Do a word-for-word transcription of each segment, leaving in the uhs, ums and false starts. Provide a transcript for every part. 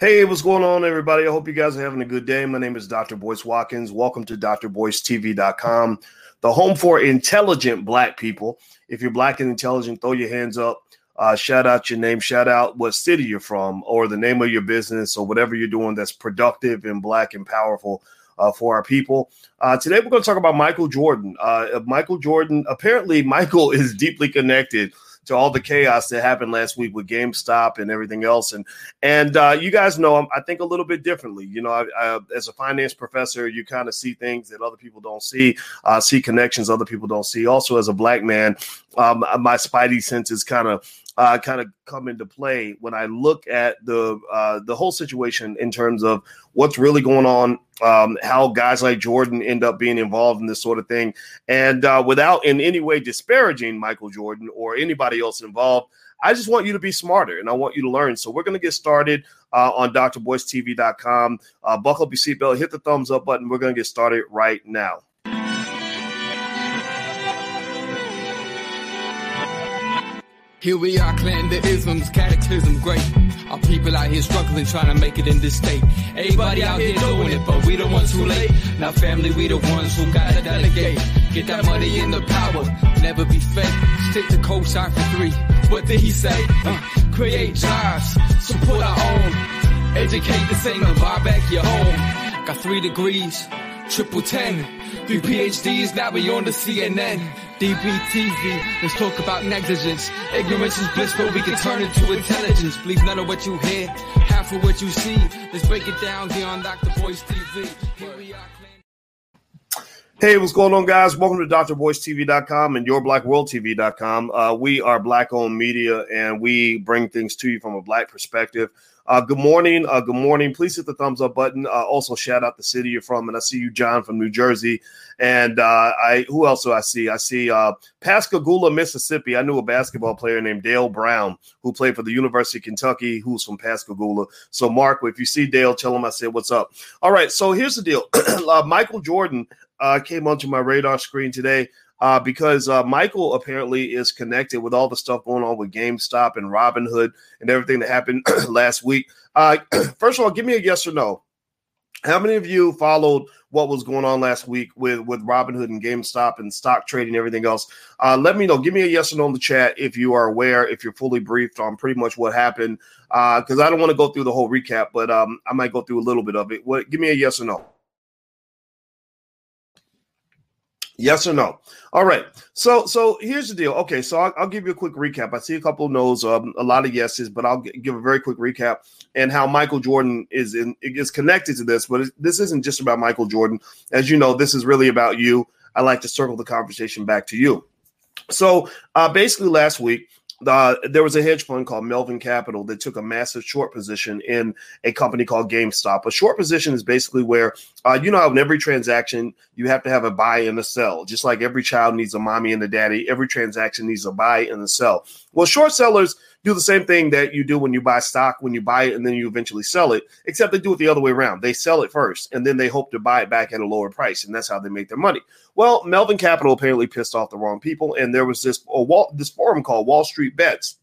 Hey, what's going on, everybody? I hope you guys are having a good day. My name is Doctor Boyce Watkins. Welcome to Dr Boyce T V dot com, the home for intelligent Black people. If you're Black and intelligent, throw your hands up. Uh, shout out your name. Shout out what city you're from or the name of your business or whatever you're doing that's productive and Black and powerful uh, for our people. Uh, today, we're going to talk about Michael Jordan. Uh, Michael Jordan, apparently Michael is deeply connected to all the chaos that happened last week with GameStop and everything else. And and uh, you guys know, I'm, I think a little bit differently. You know, I, I, as a finance professor, you kind of see things that other people don't see, uh, see connections other people don't see. Also, as a Black man, um, my spidey senses kind of uh, kind of come into play when I look at the uh, the whole situation in terms of what's really going on, um, how guys like Jordan end up being involved in this sort of thing. And uh, without in any way disparaging Michael Jordan or anybody else involved, I just want you to be smarter and I want you to learn. So we're going to get started uh, on Dr Boyce T V dot com. Uh, buckle up your seatbelt, hit the thumbs up button. We're going to get started right now. Here we are, clan the isms, cataclysm, great. Our people out here struggling, trying to make it in this state. Everybody out here doing it, but we the ones who late. Now family, we the ones who gotta delegate. Get that money in the power, never be fake. Stick to cosign for three, what did he say? Uh, create jobs, support our own. Educate the same and buy back your home. Got three degrees, triple ten, three PhDs, now we on the C N N. D B T V, let's talk about negligence. Ignorance is bliss, but we can turn it to intelligence. Believe none of what you hear, half of what you see. Let's break it down here on Dr Boyce T V. Here we are. Hey, what's going on, guys? Welcome to Dr Boyce T V dot com and Your Black World T V dot com. Uh, we are Black-owned media, and we bring things to you from a Black perspective. Uh, good morning. Uh, good morning. Please hit the thumbs up button. Uh, also, shout out the city you're from. And I see you, John, from New Jersey. And uh, I who else do I see? I see uh, Pascagoula, Mississippi. I knew a basketball player named Dale Brown who played for the University of Kentucky, who's from Pascagoula. So, Mark, if you see Dale, tell him I said what's up. All right. So here's the deal. uh, Michael Jordan uh, came onto my radar screen today. Uh, because uh, Michael apparently is connected with all the stuff going on with GameStop and Robinhood and everything that happened last week. Uh, first of all, give me a yes or no. How many of you followed what was going on last week with, with Robinhood and GameStop and stock trading and everything else? Uh, let me know. Give me a yes or no in the chat if you are aware, if you're fully briefed on pretty much what happened, because uh, I don't want to go through the whole recap, but um, I might go through a little bit of it. What? Give me a yes or no. Yes or no? All right. So so here's the deal. Okay, so I'll, I'll give you a quick recap. I see a couple of no's, um, a lot of yeses, but I'll g- give a very quick recap and how Michael Jordan is in, is connected to this. But this isn't just about Michael Jordan. As you know, this is really about you. I like to circle the conversation back to you. So uh, basically last week, Uh, there was a hedge fund called Melvin Capital that took a massive short position in a company called GameStop. A short position is basically where, uh, you know, how in every transaction, you have to have a buy and a sell. Just like every child needs a mommy and a daddy, every transaction needs a buy and a sell. Well, short sellers do the same thing that you do when you buy stock, when you buy it and then you eventually sell it, except they do it the other way around. They sell it first and then they hope to buy it back at a lower price, and that's how they make their money. Well, Melvin Capital apparently pissed off the wrong people, and there was this a wall, this forum called Wall Street Bets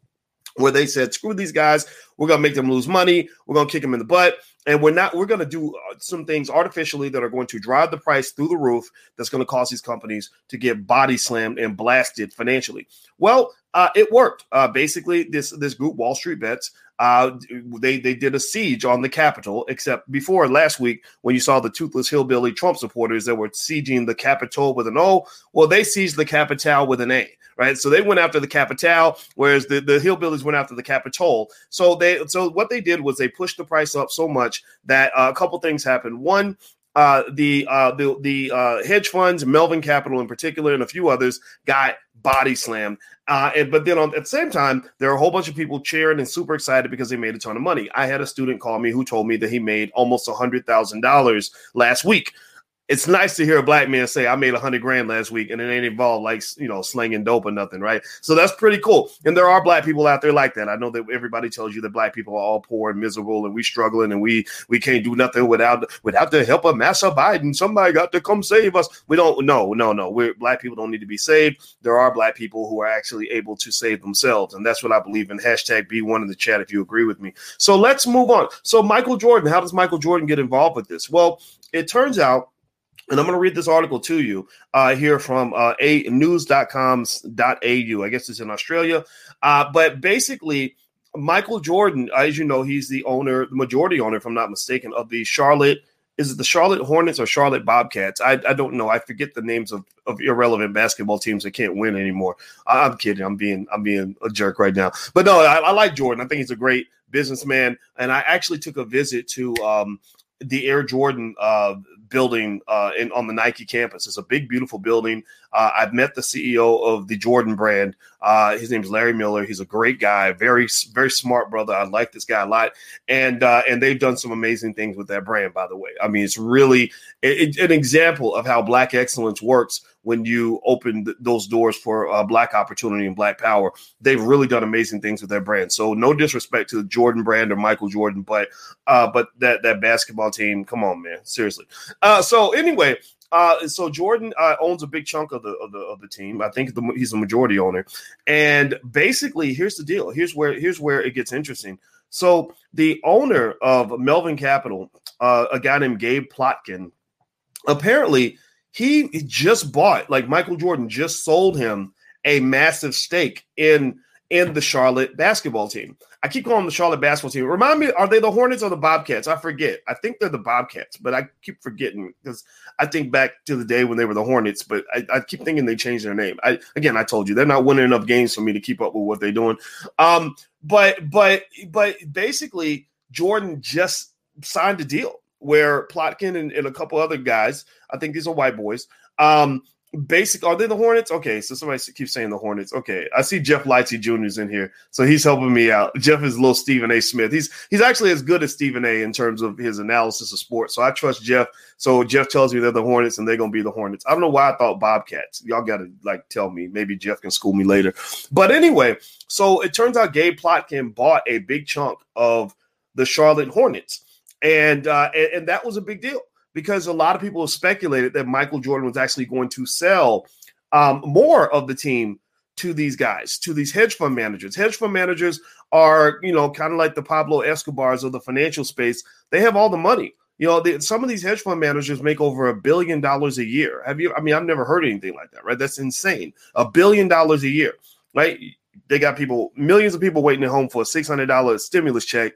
where they said, screw these guys, we're going to make them lose money, we're going to kick them in the butt, and we're not. We're going to do some things artificially that are going to drive the price through the roof that's going to cause these companies to get body slammed and blasted financially. Well, Uh, it worked. Uh, basically, this this group, Wall Street Bets, uh, they, they did a siege on the Capitol, except before last week when you saw the toothless hillbilly Trump supporters that were sieging the Capitol with an O. Well, they sieged the Capitol with an A, right? So they went after the Capitol, whereas the, the hillbillies went after the Capitol. So, they, so what they did was they pushed the price up so much that uh, a couple things happened. One, Uh, the uh, the the uh, hedge funds, Melvin Capital in particular, and a few others got body slammed. Uh, and but then on, at the same time, there are a whole bunch of people cheering and super excited because they made a ton of money. I had a student call me who told me that he made almost one hundred thousand dollars last week. it's nice to hear a black man say, I made a hundred grand last week, and it ain't involved like, you know, slinging dope or nothing, right? So that's pretty cool. And there are black people out there like that. I know that everybody tells you that black people are all poor and miserable and we struggling and we we can't do nothing without without the help of Massa Biden. Somebody got to come save us. We don't, no, no, no. We're black people don't need to be saved. There are black people who are actually able to save themselves. And that's what I believe in. Hashtag B one in the chat if you agree with me. So let's move on. So Michael Jordan, how does Michael Jordan get involved with this? Well, it turns out, and I'm going to read this article to you uh, here from uh, a news dot com dot a u. I guess it's in Australia. Uh, but basically, Michael Jordan, as you know, he's the owner, the majority owner, if I'm not mistaken, of the Charlotte. Is it the Charlotte Hornets or Charlotte Bobcats? I, I don't know. I forget the names of, of irrelevant basketball teams that can't win anymore. I'm kidding. I'm being I'm being a jerk right now. But no, I, I like Jordan. I think he's a great businessman. And I actually took a visit to um, the Air Jordan uh, building uh, in on the Nike campus. It's a big, beautiful building. Uh, I've met the C E O of the Jordan brand. Uh, his name is Larry Miller. He's a great guy, very, very smart brother. I like this guy a lot. And uh, and they've done some amazing things with that brand, by the way. I mean, it's really it, it, an example of how black excellence works when you open th- those doors for uh, black opportunity and black power. They've really done amazing things with their brand. So no disrespect to the Jordan brand or Michael Jordan, but uh, but that, that basketball team, come on, man, seriously. Uh, so anyway, uh, so Jordan uh, owns a big chunk of the of the, of the team. I think the, he's a majority owner. And basically, here's the deal. Here's where here's where it gets interesting. So the owner of Melvin Capital, uh, a guy named Gabe Plotkin, apparently he just bought, like Michael Jordan just sold him a massive stake in in the Charlotte basketball team. I keep calling them the Charlotte basketball team. Remind me, are they the Hornets or the Bobcats? I forget. I think they're the Bobcats, but I keep forgetting because I think back to the day when they were the Hornets, but I, I keep thinking they changed their name. I, again, I told you, they're not winning enough games for me to keep up with what they're doing. Um, but but but basically, Jordan just signed a deal where Plotkin and, and a couple other guys, I think these are white boys, um, Basic, are they the Hornets? Okay, so somebody keeps saying the Hornets. Okay, I see Jeff Lightsey Junior is in here, so he's helping me out. Jeff is little Stephen A. Smith. He's he's actually as good as Stephen A. in terms of his analysis of sports, so I trust Jeff. So Jeff tells me they're the Hornets, and they're going to be the Hornets. I don't know why I thought Bobcats. Y'all got to, like, tell me. Maybe Jeff can school me later. But anyway, so it turns out Gabe Plotkin bought a big chunk of the Charlotte Hornets, and uh, and, and that was a big deal, because a lot of people have speculated that Michael Jordan was actually going to sell um, more of the team to these guys, to these hedge fund managers. Hedge fund managers are, you know, kind of like the Pablo Escobars of the financial space. They have all the money. You know, they, some of these hedge fund managers make over a billion dollars a year. Have you? I mean, I've never heard anything like that, right? That's insane. A billion dollars a year, right? They got people, millions of people waiting at home for a six hundred dollars stimulus check.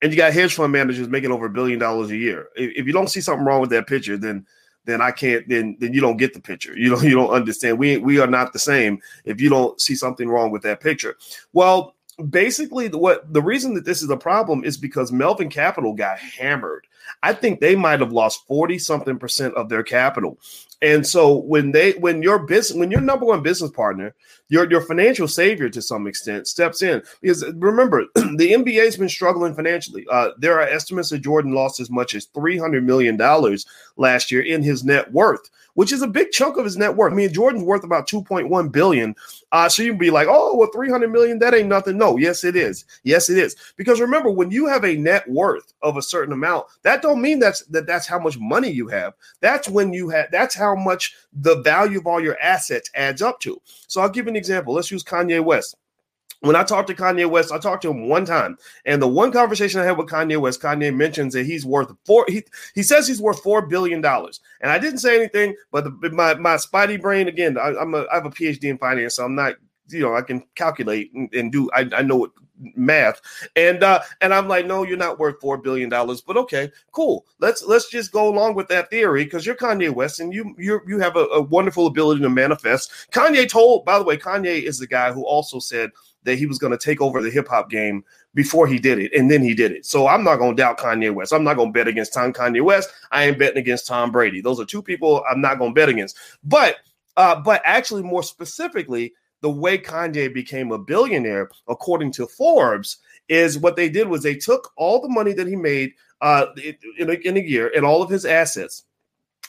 And you got hedge fund managers making over a billion dollars a year. If, if you don't see something wrong with that picture, then then I can't. Then then you don't get the picture. You don't you don't understand. We we are not the same. If you don't see something wrong with that picture, well, basically, the, what the reason that this is a problem is because Melvin Capital got hammered. I think they might have lost forty something percent of their capital. And so when they when your business when your number one business partner, your your financial savior to some extent steps in, because remember, the N B A has been struggling financially. Uh, there are estimates that Jordan lost as much as three hundred million dollars last year in his net worth, which is a big chunk of his net worth. I mean, Jordan's worth about two point one billion dollars. Uh, so you'd be like, oh, well, three hundred million dollars, that ain't nothing. No, yes, it is. Yes, it is. Because remember, when you have a net worth of a certain amount, that don't mean that's that that's how much money you have. That's when you have that's how much the value of all your assets adds up to. So I'll give you an example. Let's use Kanye West. When I talked to Kanye West, I talked to him one time, and the one conversation I had with Kanye West, Kanye mentions that he's worth four. He, he says he's worth four billion dollars, and I didn't say anything. But the, my my spidey brain again. I, I'm a I have a PhD in finance, so I'm not. You know, I can calculate and, and do. I, I know it. math. And uh, and I'm like, no, you're not worth four billion dollars. But okay, cool. Let's let's just go along with that theory, because you're Kanye West and you you you have a, a wonderful ability to manifest. Kanye told, by the way, Kanye is the guy who also said that he was going to take over the hip hop game before he did it. And then he did it. So I'm not going to doubt Kanye West. I'm not going to bet against Tom Kanye West. I ain't betting against Tom Brady. Those are two people I'm not going to bet against. But uh, but actually, more specifically, the way Kanye became a billionaire, according to Forbes, is what they did was they took all the money that he made uh, in, a, in a year and all of his assets,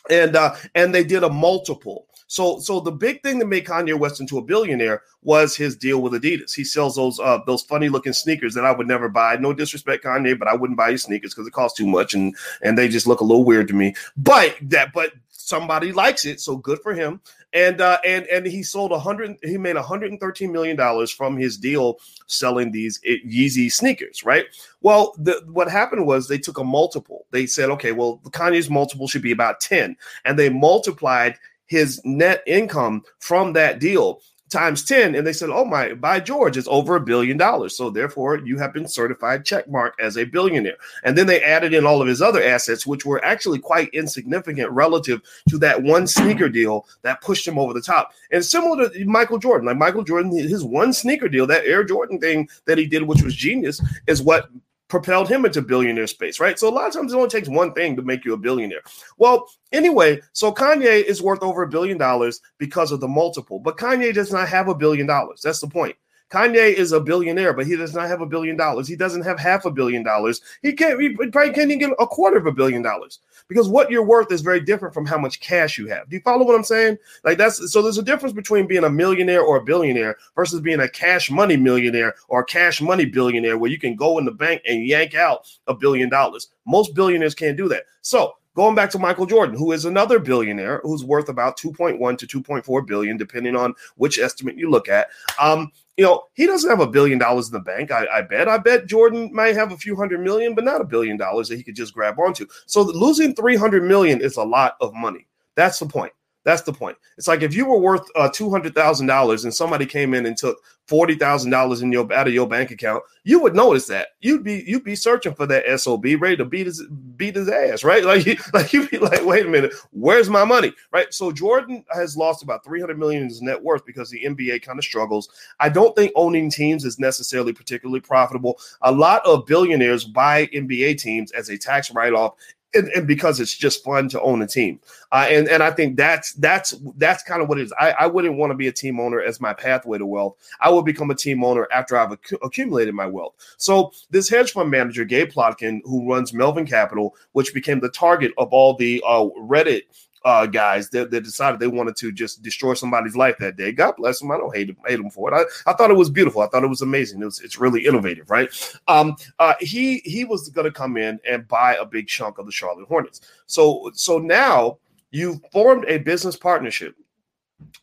And uh, and they did a multiple. So so the big thing that made Kanye West into a billionaire was his deal with Adidas. He sells those uh, those funny looking sneakers that I would never buy. No disrespect, Kanye, but I wouldn't buy his sneakers because it costs too much and and they just look a little weird to me. But that but somebody likes it, so good for him. And uh, and and he sold a hundred. He made one hundred and thirteen million dollars from his deal selling these Yeezy sneakers, right? Well, the, what happened was they took a multiple. They said, okay, well, Kanye's multiple should be about ten, and they multiplied his net income from that deal times ten, and they said, oh my, by George, it's over a billion dollars. So therefore, you have been certified checkmark as a billionaire. And then they added in all of his other assets, which were actually quite insignificant relative to that one sneaker deal that pushed him over the top. And similar to Michael Jordan, like Michael Jordan, his one sneaker deal, that Air Jordan thing that he did, which was genius, is what propelled him into billionaire space, right? So a lot of times it only takes one thing to make you a billionaire. Well, anyway, so Kanye is worth over a billion dollars because of the multiple, but Kanye does not have a billion dollars. That's the point. Kanye is a billionaire, but he does not have a billion dollars. He doesn't have half a billion dollars. He can't, he probably can't even get a quarter of a billion dollars because what you're worth is very different from how much cash you have. Do you follow what I'm saying? Like that's, so there's a difference between being a millionaire or a billionaire versus being a cash money millionaire or a cash money billionaire where you can go in the bank and yank out a billion dollars. Most billionaires can't do that. So going back to Michael Jordan, who is another billionaire who's worth about two point one to two point four billion, depending on which estimate you look at. Um, You know, he doesn't have a billion dollars in the bank. I, I bet. I bet Jordan might have a few hundred million, but not a billion dollars that he could just grab onto. So losing three hundred million is a lot of money. That's the point. That's the point. It's like if you were worth uh, two hundred thousand dollars and somebody came in and took forty thousand dollars in your out of your bank account, you would notice that. You'd be you'd be searching for that S O B, ready to beat his beat his ass, right? Like you like you'd be like, wait a minute, where's my money, right? So Jordan has lost about three hundred million dollars in his net worth because the N B A kind of struggles. I don't think owning teams is necessarily particularly profitable. A lot of billionaires buy N B A teams as a tax write-off. And, and because it's just fun to own a team. Uh, and, and I think that's that's that's kind of what it is. I, I wouldn't want to be a team owner as my pathway to wealth. I will become a team owner after I've acc- accumulated my wealth. So this hedge fund manager, Gabe Plotkin, who runs Melvin Capital, which became the target of all the uh, Reddit Uh, guys that, that decided they wanted to just destroy somebody's life that day. God bless them. I don't hate him, hate him for it. I, I thought it was beautiful. I thought it was amazing. It was, it's really innovative, right? Um, uh, he he was going to come in and buy a big chunk of the Charlotte Hornets. So so now you formed a business partnership,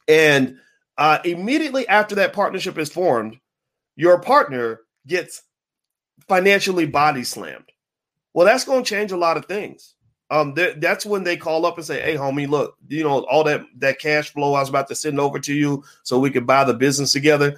and uh, immediately after that partnership is formed, your partner gets financially body slammed. Well, that's going to change a lot of things. Um, that's when they call up and say, hey, homie, look, you know, all that, that cash flow I was about to send over to you so we could buy the business together.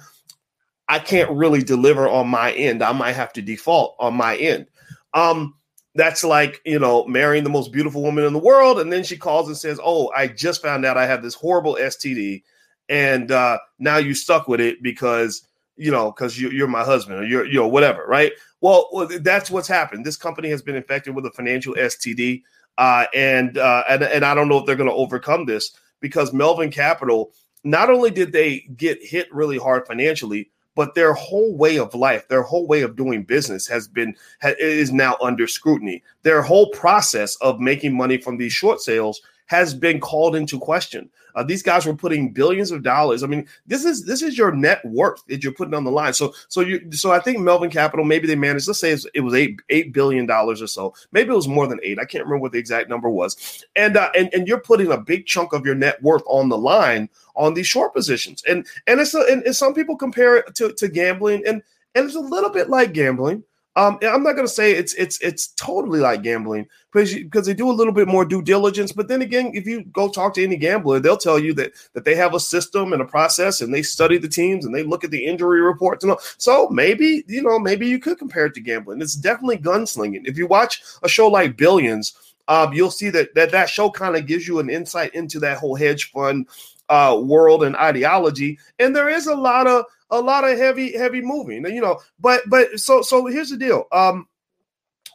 I can't really deliver on my end. I might have to default on my end. Um, that's like, you know, marrying the most beautiful woman in the world. And then she calls and says, oh, I just found out I have this horrible S T D. And uh, now you stuck with it because, you know, because you, you're my husband or you're, you know, whatever. Right. Well, that's what's happened. This company has been infected with a financial S T D. Uh, and, uh, and and I don't know if they're going to overcome this because Melvin Capital, not only did they get hit really hard financially, but their whole way of life, their whole way of doing business has been ha- is now under scrutiny. Their whole process of making money from these short sales has been called into question. Uh, these guys were putting billions of dollars. I mean, this is this is your net worth that you're putting on the line. So so you so I think Melvin Capital, maybe they managed, let's say it was eight eight billion dollars or so. Maybe it was more than eight. I can't remember what the exact number was. And uh, and and you're putting a big chunk of your net worth on the line on these short positions. And and it's a, and, and some people compare it to, to gambling, and and it's a little bit like gambling. Um, I'm not going to say it's it's it's totally like gambling because because they do a little bit more due diligence. But then again, if you go talk to any gambler, they'll tell you that that they have a system and a process and they study the teams and they look at the injury reports. And all. So maybe, you know, maybe you could compare it to gambling. It's definitely gunslinging. If you watch a show like Billions, um, you'll see that that, that show kind of gives you an insight into that whole hedge fund uh, world and ideology. And there is a lot of A lot of heavy, heavy moving, you know, but but so so here's the deal. Um,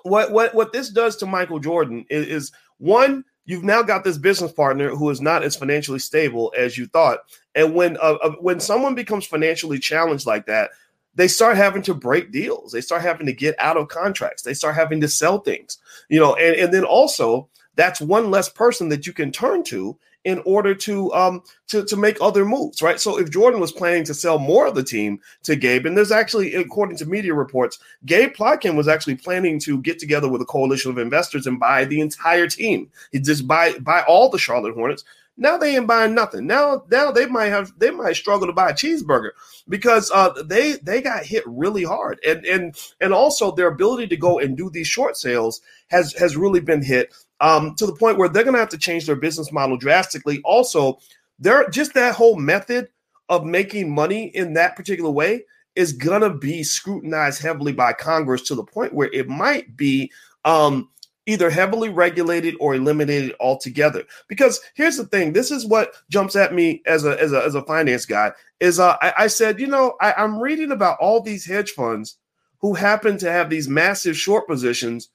what what what this does to Michael Jordan is, is one, you've now got this business partner who is not as financially stable as you thought. And when uh, when someone becomes financially challenged like that, they start having to break deals. They start having to get out of contracts. They start having to sell things, you know, and, and then also that's one less person that you can turn to in order to um to, to make other moves, right? So if Jordan was planning to sell more of the team to Gabe, and there's actually, according to media reports, Gabe Plotkin was actually planning to get together with a coalition of investors and buy the entire team. He just buy buy all the Charlotte Hornets. Now they ain't buying nothing. Now, now they might have they might struggle to buy a cheeseburger because uh, they they got hit really hard, and and and also their ability to go and do these short sales has has really been hit um, to the point where they're going to have to change their business model drastically. Also, they're just that whole method of making money in that particular way is going to be scrutinized heavily by Congress to the point where it might be Um, either heavily regulated or eliminated altogether. Because here's the thing, this is what jumps at me as a as a, as a finance guy, is uh, I, I said, you know, I, I'm reading about all these hedge funds who happen to have these massive short positions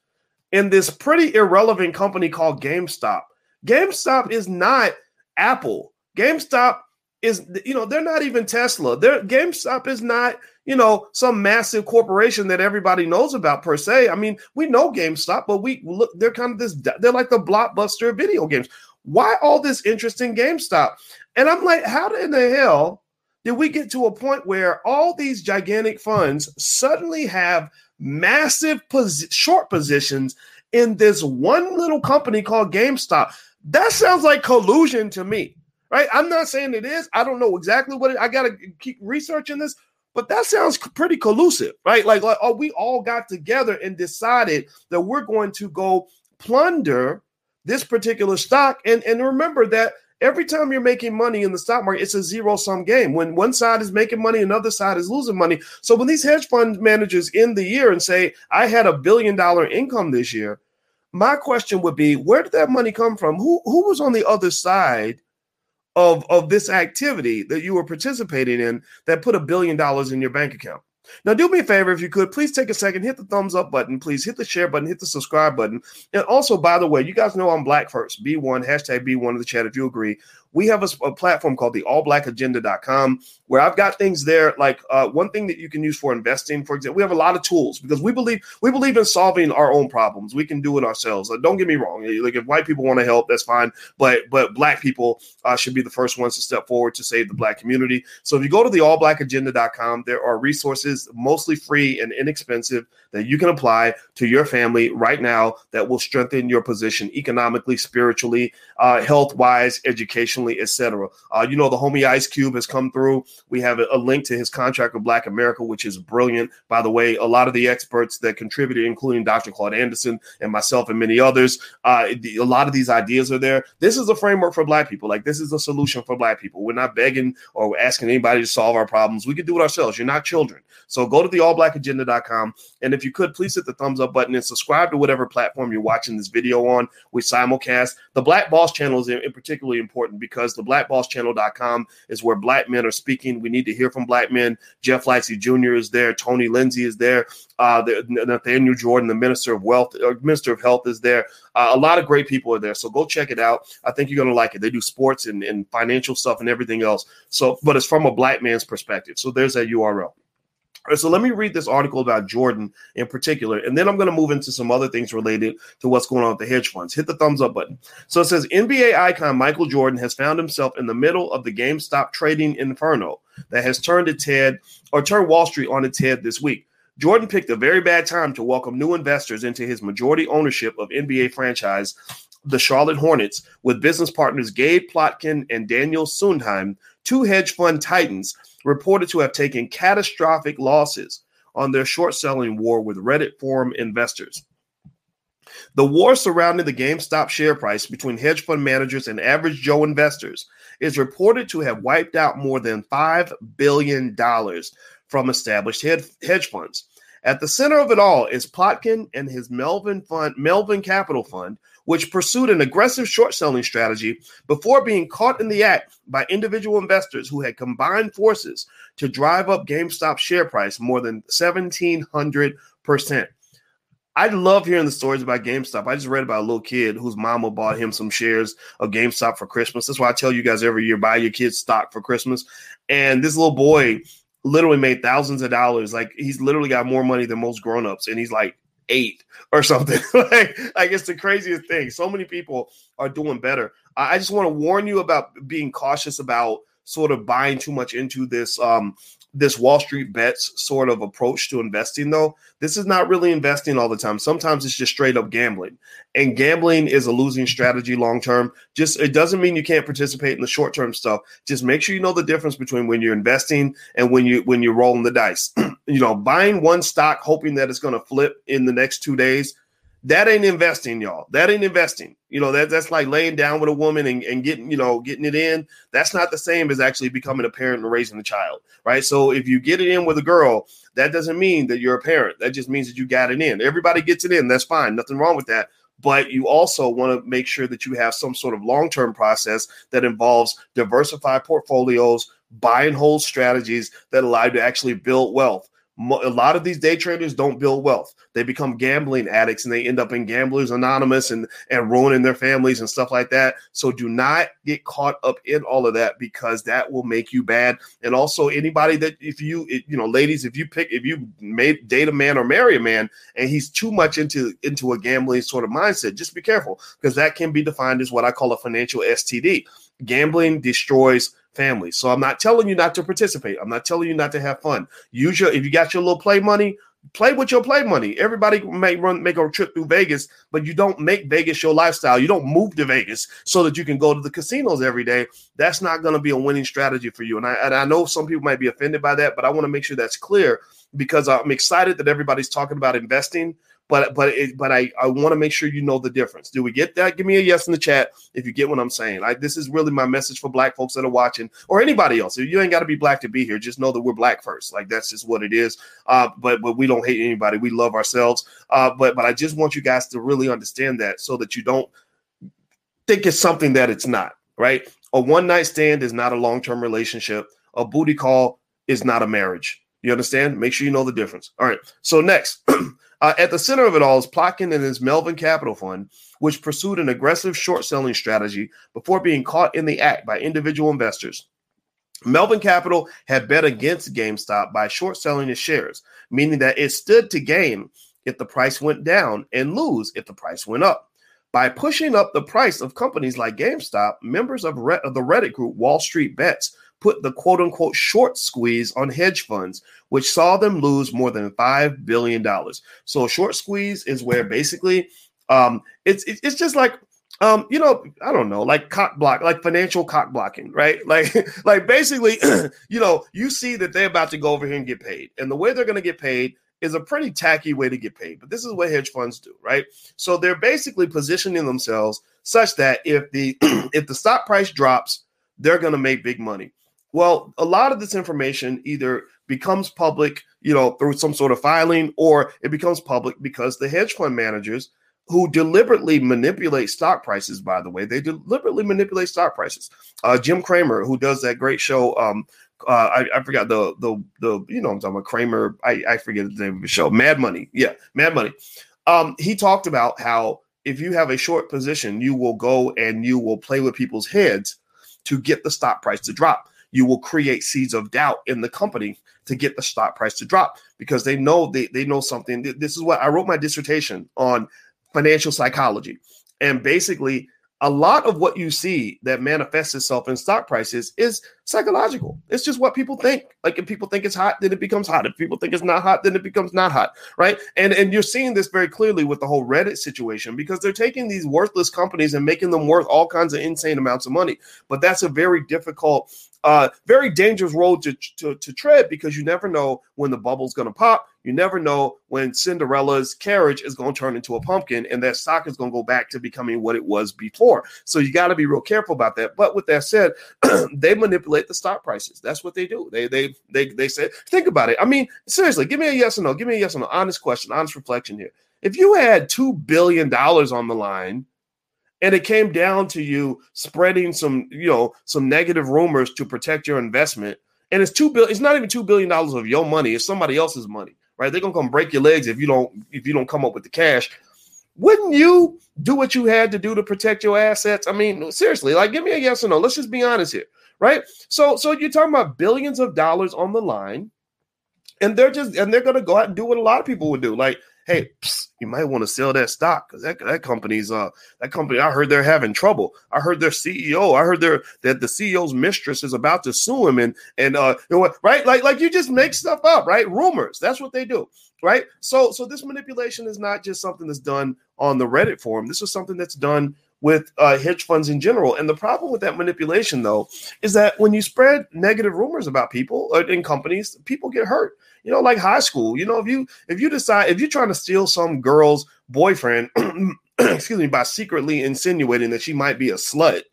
in this pretty irrelevant company called GameStop. GameStop is not Apple. GameStop is, you know, they're not even Tesla. They're, GameStop is not, you know, some massive corporation that everybody knows about per se. I mean, we know GameStop, but we look, they're kind of this, they're like the Blockbuster of video games. Why all this interest in GameStop? And I'm like, how in the hell did we get to a point where all these gigantic funds suddenly have massive pos- short positions in this one little company called GameStop? That sounds like collusion to me, right? I'm not saying it is. I don't know exactly what it, I got to keep researching this. But that sounds pretty collusive, right? Like, like oh, we all got together and decided that we're going to go plunder this particular stock. And, and remember that every time you're making money in the stock market, it's a zero-sum game. When one side is making money, another side is losing money. So when these hedge fund managers end the year and say, I had a billion-dollar income this year, my question would be, where did that money come from? Who, who was on the other side Of, of this activity that you were participating in that put a billion dollars in your bank account? Now, do me a favor, if you could, please take a second, hit the thumbs up button, please hit the share button, hit the subscribe button. And also, by the way, you guys know I'm black first, B one, hashtag B one in the chat if you agree. We have a, a platform called the all black agenda dot com where I've got things there, like uh, one thing that you can use for investing. For example, we have a lot of tools because we believe we believe in solving our own problems. We can do it ourselves. Uh, don't get me wrong. Like, if white people want to help, that's fine. But but black people uh, should be the first ones to step forward to save the black community. So if you go to the all black agenda dot com, there are resources, mostly free and inexpensive, that you can apply to your family right now that will strengthen your position economically, spiritually, uh, health-wise, educationally, et cetera. Uh, you know, the homie Ice Cube has come through. We have a, a link to his contract with Black America, which is brilliant. By the way, a lot of the experts that contributed, including Doctor Claude Anderson and myself and many others, uh, the, a lot of these ideas are there. This is a framework for Black people. Like, this is a solution for Black people. We're not begging or asking anybody to solve our problems. We can do it ourselves. You're not children. So go to the all black agenda dot com. And if you could, please hit the thumbs up button and subscribe to whatever platform you're watching this video on. We simulcast. The Black Boss Channel is in, in particularly important because Because the black boss channel dot com is where black men are speaking. We need to hear from black men. Jeff Lightsey Junior is there. Tony Lindsay is there. Uh, the, Nathaniel Jordan, the Minister of Wealth, or Minister of Health, is there. Uh, a lot of great people are there. So go check it out. I think you're going to like it. They do sports and, and financial stuff and everything else. So, but it's from a black man's perspective. So there's that U R L. So let me read this article about Jordan in particular, and then I'm going to move into some other things related to what's going on with the hedge funds. Hit the thumbs up button. So it says, N B A icon Michael Jordan has found himself in the middle of the GameStop trading inferno that has turned its head or turned Wall Street on its head this week. Jordan picked a very bad time to welcome new investors into his majority ownership of N B A franchise, the Charlotte Hornets, with business partners Gabe Plotkin and Daniel Sundheim, two hedge fund titans reported to have taken catastrophic losses on their short-selling war with Reddit forum investors. The war surrounding the GameStop share price between hedge fund managers and average Joe investors is reported to have wiped out more than five billion dollars from established hedge funds. At the center of it all is Plotkin and his Melvin fund, Melvin Capital Fund, which pursued an aggressive short-selling strategy before being caught in the act by individual investors who had combined forces to drive up GameStop's share price more than seventeen hundred percent. I love hearing the stories about GameStop. I just read about a little kid whose mama bought him some shares of GameStop for Christmas. That's why I tell you guys every year, buy your kids stock for Christmas. And this little boy literally made thousands of dollars. Like, he's literally got more money than most grownups. And he's like eight or something. like, like it's the craziest thing. So many people are doing better. I, I just want to warn you about being cautious about sort of buying too much into this um, this Wall Street Bets sort of approach to investing, though. This is not really investing all the time. Sometimes it's just straight up gambling. And gambling is a losing strategy long term. Just it doesn't mean you can't participate in the short term stuff. Just make sure you know the difference between when you're investing and when you when you're rolling the dice. You know, buying one stock hoping that it's going to flip in the next two days. That ain't investing, y'all. That ain't investing. You know, that that's like laying down with a woman and, and getting, you know, getting it in. That's not the same as actually becoming a parent and raising a child, right? So if you get it in with a girl, that doesn't mean that you're a parent. That just means that you got it in. Everybody gets it in. That's fine. Nothing wrong with that. But you also want to make sure that you have some sort of long-term process that involves diversified portfolios, buy and hold strategies that allow you to actually build wealth. A lot of these day traders don't build wealth. They become gambling addicts and they end up in Gamblers Anonymous and, and ruining their families and stuff like that. So do not get caught up in all of that, because that will make you bad. And also, anybody that if you, you know, ladies, if you pick, if you made, date a man or marry a man and he's too much into, into a gambling sort of mindset, just be careful, because that can be defined as what I call a financial S T D. Gambling destroys families. So I'm not telling you not to participate. I'm not telling you not to have fun. Use your, if you got your little play money, play with your play money. Everybody may run, make a trip through Vegas, but you don't make Vegas your lifestyle. You don't move to Vegas so that you can go to the casinos every day. That's not going to be a winning strategy for you. And I, and I know some people might be offended by that, but I want to make sure that's clear, because I'm excited that everybody's talking about investing. But but it, but I, I want to make sure you know the difference. Do we get that? Give me a yes in the chat if you get what I'm saying. Like, this is really my message for Black folks that are watching, or anybody else. You ain't got to be Black to be here. Just know that we're Black first. Like, that's just what it is. Uh, but but we don't hate anybody. We love ourselves. Uh, but but I just want you guys to really understand that, so that you don't think it's something that it's not. Right? A one night stand is not a long term relationship. A booty call is not a marriage. You understand? Make sure you know the difference. All right. So next. Uh, at the center of it all is Plotkin and his Melvin Capital Fund, which pursued an aggressive short-selling strategy before being caught in the act by individual investors. Melvin Capital had bet against GameStop by short-selling its shares, meaning that it stood to gain if the price went down and lose if the price went up. By pushing up the price of companies like GameStop, members of, Re- of the Reddit group Wall Street Bets put the quote-unquote short squeeze on hedge funds, which saw them lose more than five billion dollars. So a short squeeze is where basically um, it's it's just like, um, you know, I don't know, like cock block, like financial cock blocking, right? Like, like basically, you know, you see that they're about to go over here and get paid. And the way they're going to get paid is a pretty tacky way to get paid. But this is what hedge funds do, right? So they're basically positioning themselves such that if the if the stock price drops, they're going to make big money. Well, a lot of this information either becomes public, you know, through some sort of filing, or it becomes public because the hedge fund managers who deliberately manipulate stock prices, by the way, they deliberately manipulate stock prices. Uh, Jim Cramer, who does that great show, um, uh, I, I forgot the, the, the, you know, what I'm talking about Cramer, I, I forget the name of the show, Mad Money. Yeah, Mad Money. Um, he talked about how if you have a short position, you will go and you will play with people's heads to get the stock price to drop. You will create seeds of doubt in the company to get the stock price to drop, because they know they, they know something. This is what I wrote my dissertation on, financial psychology. And basically, a lot of what you see that manifests itself in stock prices is psychological. It's just what people think. Like, if people think it's hot, then it becomes hot. If people think it's not hot, then it becomes not hot, right? And and you're seeing this very clearly with the whole Reddit situation, because they're taking these worthless companies and making them worth all kinds of insane amounts of money. But that's a very difficult, uh, very dangerous road to, to, to tread, because you never know when the bubble's going to pop. You never know when Cinderella's carriage is going to turn into a pumpkin and that stock is going to go back to becoming what it was before. So you got to be real careful about that. But with that said, they manipulate the stock prices. That's what they do. They they they they say, think about it. I mean, seriously, give me a yes or no. Give me a yes or no. Honest question, honest reflection here. If you had two billion dollars on the line and it came down to you spreading some, you know, some negative rumors to protect your investment, and it's two billion dollars, it's not even two billion dollars of your money, it's somebody else's money. Right, they're gonna come break your legs if you don't if you don't come up with the cash. Wouldn't you do what you had to do to protect your assets? I mean, seriously, like, give me a yes or no. Let's just be honest here, right? So, so you're talking about billions of dollars on the line, and they're just and they're gonna go out and do what a lot of people would do. Like, hey, psst, you might want to sell that stock because that that company's uh that company, I heard they're having trouble. I heard their C E O, I heard their that the C E O's mistress is about to sue him, and and uh you know what, right? Like like you just make stuff up, right? Rumors. That's what they do, right? So so this manipulation is not just something that's done on the Reddit forum. This is something that's done with uh, hedge funds in general. And the problem with that manipulation, though, is that when you spread negative rumors about people and companies, people get hurt. You know, like high school, you know, if you if you decide if you're trying to steal some girl's boyfriend, excuse me, by secretly insinuating that she might be a slut,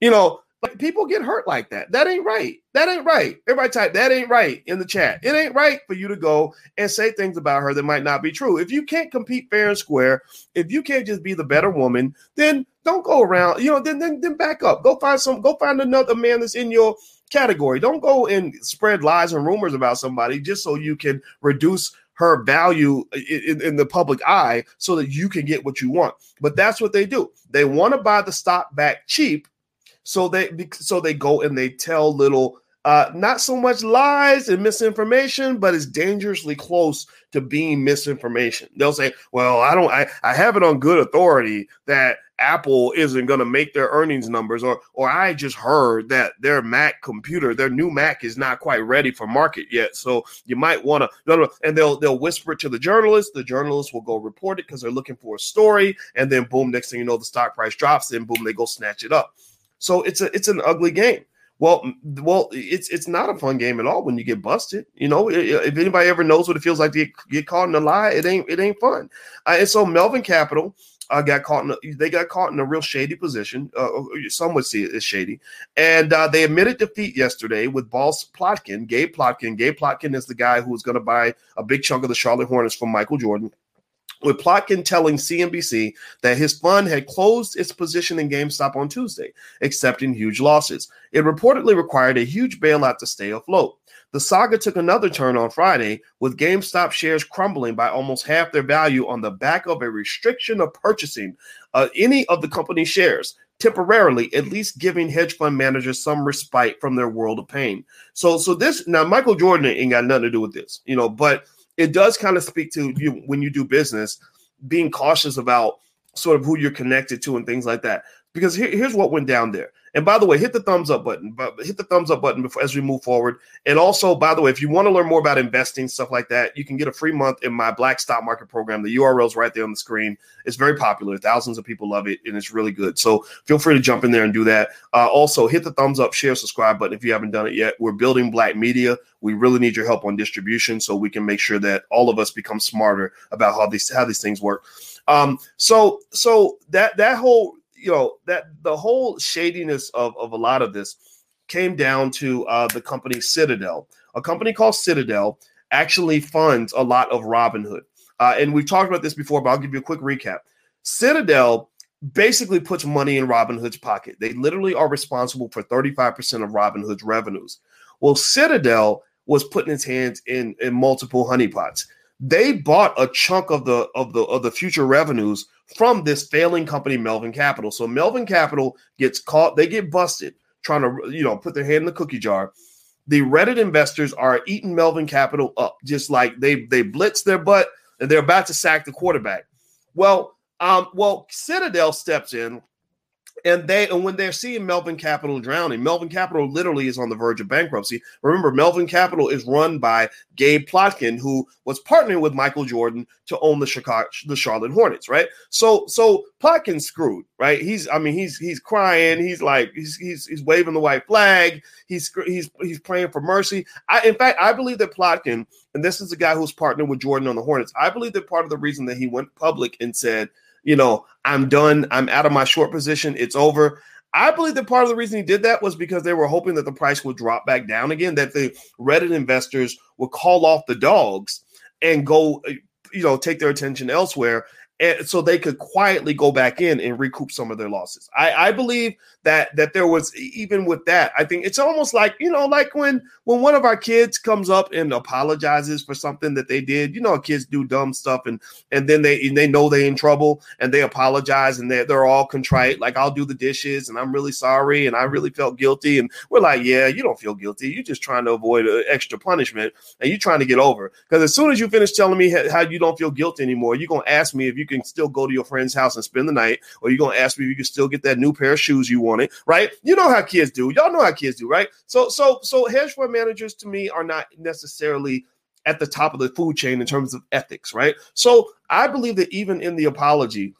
you know, like people get hurt like that. That ain't right. That ain't right. Everybody type that ain't right in the chat. It ain't right for you to go and say things about her that might not be true. If you can't compete fair and square, if you can't just be the better woman, then don't go around. You know, then then then back up. Go find some. Go find another man that's in your category. Don't go and spread lies and rumors about somebody just so you can reduce her value in, in the public eye so that you can get what you want. But that's what they do. They want to buy the stock back cheap. So they so they go and they tell little, uh, not so much lies and misinformation, but it's dangerously close to being misinformation. They'll say, well, I don't I, I have it on good authority that Apple isn't going to make their earnings numbers, or or I just heard that their Mac computer, their new Mac is not quite ready for market yet. So you might want to, and they'll they'll whisper it to the journalist. The journalist will go report it because they're looking for a story. And then boom, next thing you know, the stock price drops and boom, they go snatch it up. So it's a it's an ugly game. Well, well, it's it's not a fun game at all when you get busted. You know, if anybody ever knows what it feels like to get, get caught in a lie, it ain't it ain't fun. Uh, and so Melvin Capital uh, got caught. In a, they got caught in a real shady position. Uh, some would see it as shady. And uh, they admitted defeat yesterday with boss Plotkin, Gabe Plotkin. Gabe Plotkin is the guy who was going to buy a big chunk of the Charlotte Hornets from Michael Jordan, with Plotkin telling C N B C that his fund had closed its position in GameStop on Tuesday, accepting huge losses. It reportedly required a huge bailout to stay afloat. The saga took another turn on Friday, with GameStop shares crumbling by almost half their value on the back of a restriction of purchasing uh, any of the company's shares, temporarily, at least giving hedge fund managers some respite from their world of pain. So, so this, now Michael Jordan ain't got nothing to do with this, you know, but it does kind of speak to you when you do business, being cautious about sort of who you're connected to and things like that. Because here, here's what went down there. And by the way, hit the thumbs up button, but hit the thumbs up button before as we move forward. And also, by the way, if you want to learn more about investing, stuff like that, you can get a free month in my Black Stock Market program. The U R L is right there on the screen. It's very popular. Thousands of people love it, and it's really good. So feel free to jump in there and do that. Uh, also, hit the thumbs up, share, subscribe button if you haven't done it yet. We're building Black media. We really need your help on distribution so we can make sure that all of us become smarter about how these how these things work. Um, so so that that whole you know, that the whole shadiness of, of a lot of this came down to uh, the company Citadel. A company called Citadel actually funds a lot of Robinhood. Uh, and we've talked about this before, but I'll give you a quick recap. Citadel basically puts money in Robinhood's pocket. They literally are responsible for thirty-five percent of Robinhood's revenues. Well, Citadel was putting its hands in, in multiple honeypots. They bought a chunk of the of the of the future revenues from this failing company, Melvin Capital. So Melvin Capital gets caught; they get busted trying to, you know, put their hand in the cookie jar. The Reddit investors are eating Melvin Capital up, just like they they blitz their butt and they're about to sack the quarterback. Well, um, well, Citadel steps in, and they and when they're seeing Melvin Capital drowning, Melvin Capital literally is on the verge of bankruptcy. Remember, Melvin Capital is run by Gabe Plotkin, who was partnering with Michael Jordan to own the Chicago, the Charlotte Hornets, right? So, so Plotkin's screwed, right? He's, I mean, he's he's crying, he's like, he's he's, he's waving the white flag, he's he's he's praying for mercy. I, in fact, I believe that Plotkin, and this is the guy who's partnered with Jordan on the Hornets, I believe that part of the reason that he went public and said, you know, I'm done. I'm out of my short position. It's over. I believe that part of the reason he did that was because they were hoping that the price would drop back down again, that the Reddit investors would call off the dogs and go, you know, take their attention elsewhere. and so they could quietly go back in and recoup some of their losses. I, I believe that that there was, even with that, I think it's almost like, you know, like when when one of our kids comes up and apologizes for something that they did. You know, kids do dumb stuff, and and then they and they know they're in trouble and they apologize and they're, they're all contrite, like, I'll do the dishes and I'm really sorry and I really felt guilty. And we're like, yeah, you don't feel guilty. You're just trying to avoid an extra punishment and you're trying to get over. Because as soon as you finish telling me how you don't feel guilty anymore, you're going to ask me if you can still go to your friend's house and spend the night, or you're going to ask me if you can still get that new pair of shoes you wanted, right? You know how kids do. Y'all know how kids do, right? So, so, so hedge fund managers, to me, are not necessarily at the top of the food chain in terms of ethics, right? So I believe that even in the apology,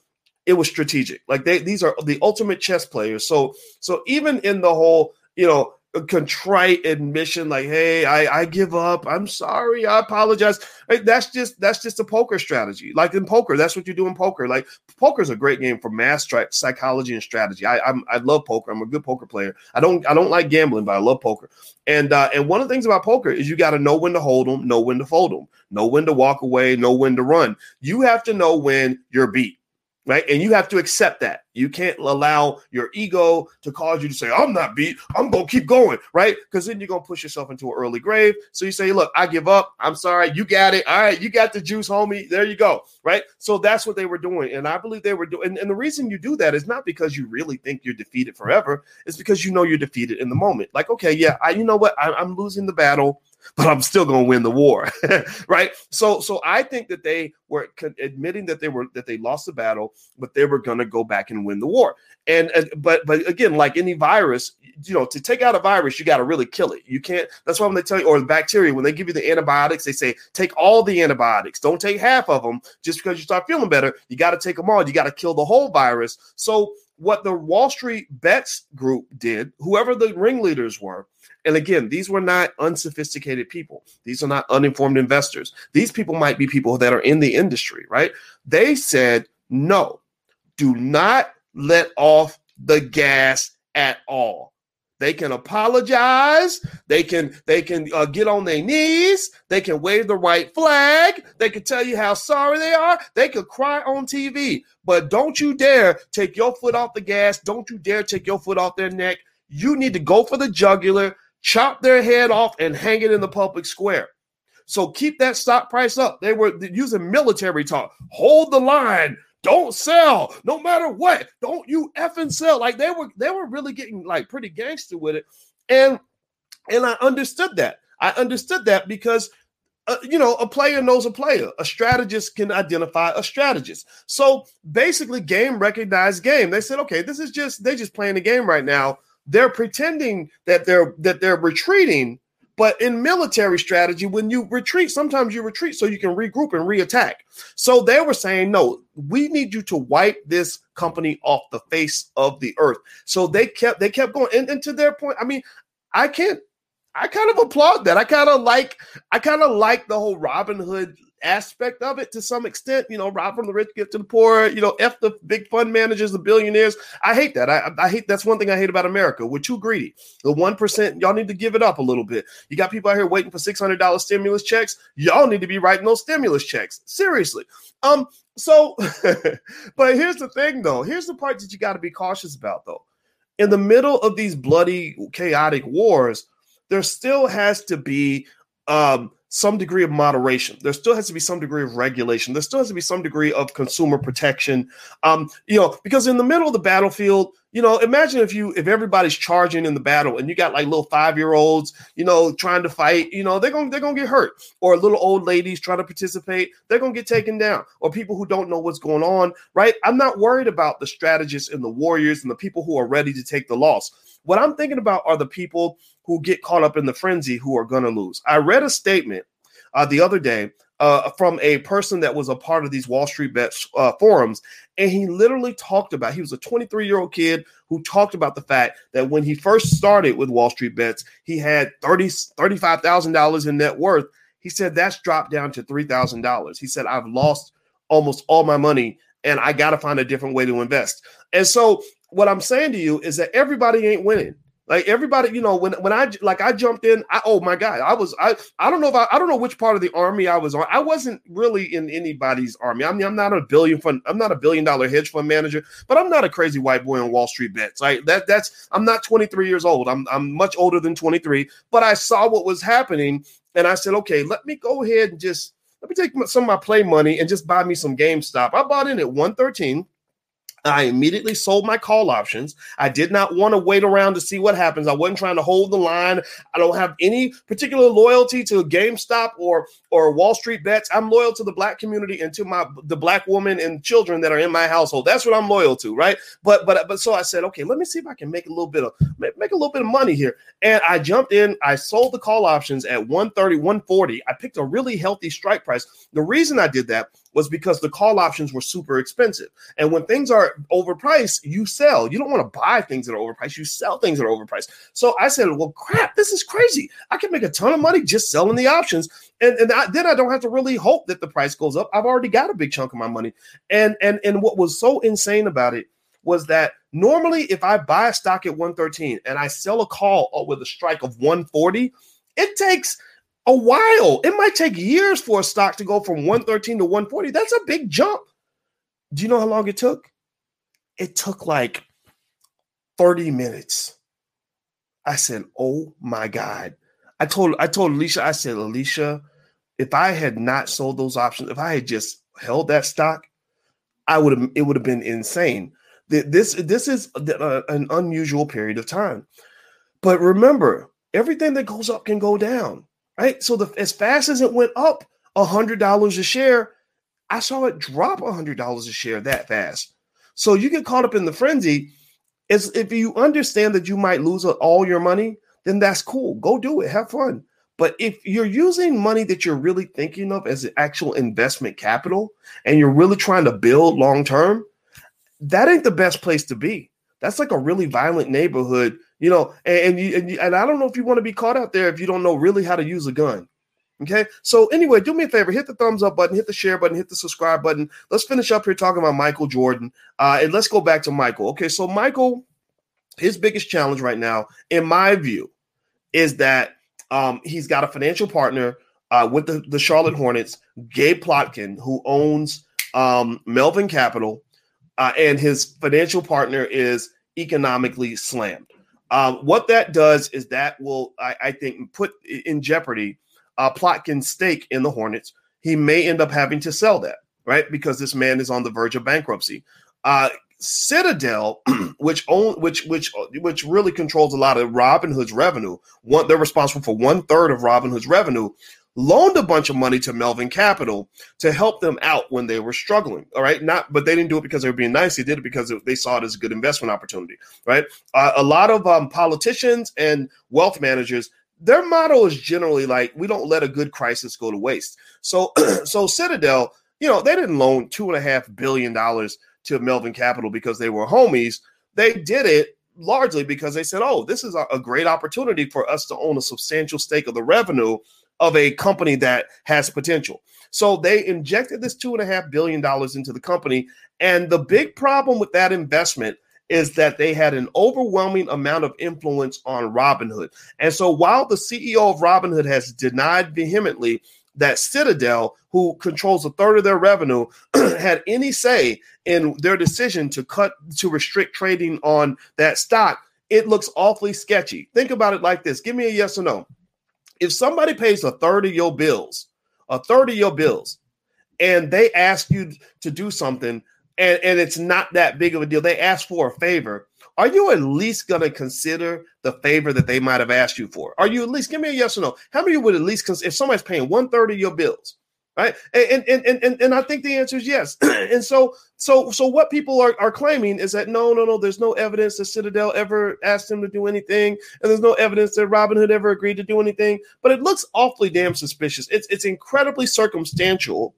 it was strategic. Like, they, these are the ultimate chess players. So, so even in the whole, you know, contrite admission, like, hey, I, I give up, I'm sorry, I apologize. Like, that's just that's just a poker strategy. Like in poker, that's what you do in poker. Like, poker is a great game for math psychology and strategy. I I'm, I love poker. I'm a good poker player. I don't I don't like gambling, but I love poker. And uh, and one of the things about poker is you got to know when to hold them, know when to fold them, know when to walk away, know when to run. You have to know when you're beat. Right. And you have to accept that. You can't allow your ego to cause you to say, I'm not beat, I'm going to keep going. Right. Because then you're going to push yourself into an early grave. So you say, look, I give up. I'm sorry. You got it. All right. You got the juice, homie. There you go. Right. So that's what they were doing. And I believe they were doing. And, and the reason you do that is not because you really think you're defeated forever. It's because you know you're defeated in the moment. Like, OK, yeah, I, you know what? I, I'm losing the battle, but I'm still going to win the war, right? So, so I think that they were admitting that they were that they lost the battle, but they were going to go back and win the war. And but but again, like any virus, you know, to take out a virus, you got to really kill it. You can't. That's why when they tell you, or the bacteria, when they give you the antibiotics, they say take all the antibiotics. Don't take half of them just because you start feeling better. You got to take them all. You got to kill the whole virus. So what the Wall Street Bets group did, whoever the ringleaders were, and again, these were not unsophisticated people. These are not uninformed investors. These people might be people that are in the industry, right? They said, no, do not let off the gas at all. They can apologize. They can they can uh, get on their knees. They can wave the white flag. They can tell you how sorry they are. They can cry on T V. But don't you dare take your foot off the gas. Don't you dare take your foot off their neck. You need to go for the jugular, chop their head off, and hang it in the public square. So keep that stock price up. They were using military talk. Hold the line. Don't sell, no matter what. Don't you effing sell. Like, they were they were really getting, like, pretty gangster with it. And and I understood that. I understood that because, uh, you know, a player knows a player. A strategist can identify a strategist. So basically, game recognized game. They said, okay, this is just, they're just playing the game right now. They're pretending that they're that they're retreating, but in military strategy, when you retreat, sometimes you retreat so you can regroup and reattack. So they were saying, no, we need you to wipe this company off the face of the earth. So they kept they kept going. And, and to their point, I mean, I can't I kind of applaud that. I kind of like I kind of like the whole Robinhood aspect of it to some extent, you know, rob from the rich, give to the poor, you know, F the big fund managers, the billionaires. I hate that. I, I hate that's one thing I hate about America. We're too greedy. The one percent, y'all need to give it up a little bit. You got people out here waiting for six hundred dollars stimulus checks. Y'all need to be writing those stimulus checks. Seriously. Um. So, but here's the thing, though. Here's the part that you got to be cautious about, though. In the middle of these bloody, chaotic wars, there still has to be um. some degree of moderation. There still has to be some degree of regulation. There still has to be some degree of consumer protection. Um, you know, because in the middle of the battlefield, you know, imagine if you if everybody's charging in the battle and you got like little five-year-olds, you know, trying to fight, you know, they're going they're going to get hurt. Or little old ladies trying to participate, they're going to get taken down. Or people who don't know what's going on, right? I'm not worried about the strategists and the warriors and the people who are ready to take the loss. What I'm thinking about are the people who get caught up in the frenzy who are going to lose. I read a statement uh, the other day uh, from a person that was a part of these Wall Street Bets uh, forums, and he literally talked about, he was a twenty-three-year-old kid who talked about the fact that when he first started with Wall Street Bets, he had thirty, thirty-five thousand dollars in net worth. He said that's dropped down to three thousand dollars. He said, I've lost almost all my money, and I got to find a different way to invest. And so what I'm saying to you is that everybody ain't winning. Like everybody, you know, when when I like I jumped in, I oh my God, I was I I don't know if I, I don't know which part of the army I was on. I wasn't really in anybody's army. I mean, I'm not a billion fund, I'm not a billion dollar hedge fund manager, but I'm not a crazy white boy on Wall Street Bets. Like that that's I'm not twenty-three years old. I'm I'm much older than twenty-three, but I saw what was happening and I said, okay, let me go ahead and just let me take some of my play money and just buy me some GameStop. I bought in at one thirteen. I immediately sold my call options. I did not want to wait around to see what happens. I wasn't trying to hold the line. I don't have any particular loyalty to GameStop or or Wall Street Bets. I'm loyal to the black community and to my the black woman and children that are in my household. That's what I'm loyal to, right? But but but so I said, okay, let me see if I can make a little bit of make a little bit of money here. And I jumped in. I sold the call options at one thirty, one forty. I picked a really healthy strike price. The reason I did that was because the call options were super expensive. And when things are overpriced, you sell. You don't want to buy things that are overpriced. You sell things that are overpriced. So I said, well, crap, this is crazy. I can make a ton of money just selling the options. And, and I, then I don't have to really hope that the price goes up. I've already got a big chunk of my money. And, and, and what was so insane about it was that normally if I buy a stock at one thirteen and I sell a call with a strike of one forty, it takes – a while. It might take years for a stock to go from one thirteen to one forty. That's a big jump. Do you know how long it took? It took like thirty minutes. I said, oh my God. I told I told Alicia, I said, Alicia, if I had not sold those options, if I had just held that stock, I would have, it would have been insane. This, this is an unusual period of time. But remember, everything that goes up can go down. Right. So the, as fast as it went up one hundred dollars a share, I saw it drop one hundred dollars a share that fast. So you get caught up in the frenzy. It's, if you understand that you might lose all your money, then that's cool. Go do it. Have fun. But if you're using money that you're really thinking of as actual investment capital and you're really trying to build long term, that ain't the best place to be. That's like a really violent neighborhood. You know, and and, you, and, you, and I don't know if you want to be caught out there if you don't know really how to use a gun. Okay. So anyway, do me a favor, hit the thumbs up button, hit the share button, hit the subscribe button. Let's finish up here talking about Michael Jordan. Uh, and let's go back to Michael. Okay. So Michael, his biggest challenge right now, in my view, is that um, he's got a financial partner uh, with the, the Charlotte Hornets, Gabe Plotkin, who owns um, Melvin Capital, uh, and his financial partner is economically slammed. Uh, what that does is that will, I, I think, put in jeopardy uh, Plotkin's stake in the Hornets. He may end up having to sell that, right? Because this man is on the verge of bankruptcy. Uh, Citadel, which own, which which which really controls a lot of Robinhood's revenue, one, they're responsible for one third of Robinhood's revenue, loaned a bunch of money to Melvin Capital to help them out when they were struggling. All right. Not, but they didn't do it because they were being nice. They did it because they saw it as a good investment opportunity. Right. Uh, a lot of um, politicians and wealth managers, their motto is generally like, we don't let a good crisis go to waste. So, so Citadel, you know, they didn't loan two and a half billion dollars to Melvin Capital because they were homies. They did it largely because they said, oh, this is a, a great opportunity for us to own a substantial stake of the revenue of a company that has potential. So they injected this two and a half billion dollars into the company. And the big problem with that investment is that they had an overwhelming amount of influence on Robinhood. And so while the C E O of Robinhood has denied vehemently that Citadel, who controls a third of their revenue, had any say in their decision to cut, to restrict trading on that stock, it looks awfully sketchy. Think about it like this. Give me a yes or no. If somebody pays a third of your bills, a third of your bills, and they ask you to do something and, and it's not that big of a deal, they ask for a favor, are you at least going to consider the favor that they might have asked you for? Are you at least, give me a yes or no. How many of you would at least consider, if somebody's paying one third of your bills, right? And and and and, and I think the answer is yes. And so so so what people are, are claiming is that no, no, no, there's no evidence that Citadel ever asked him to do anything, and there's no evidence that Robinhood ever agreed to do anything. But it looks awfully damn suspicious. It's it's incredibly circumstantial,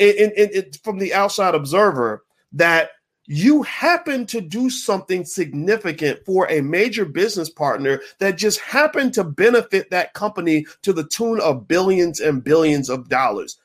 and it, it, it, from the outside observer, that you happen to do something significant for a major business partner that just happened to benefit that company to the tune of billions and billions of dollars.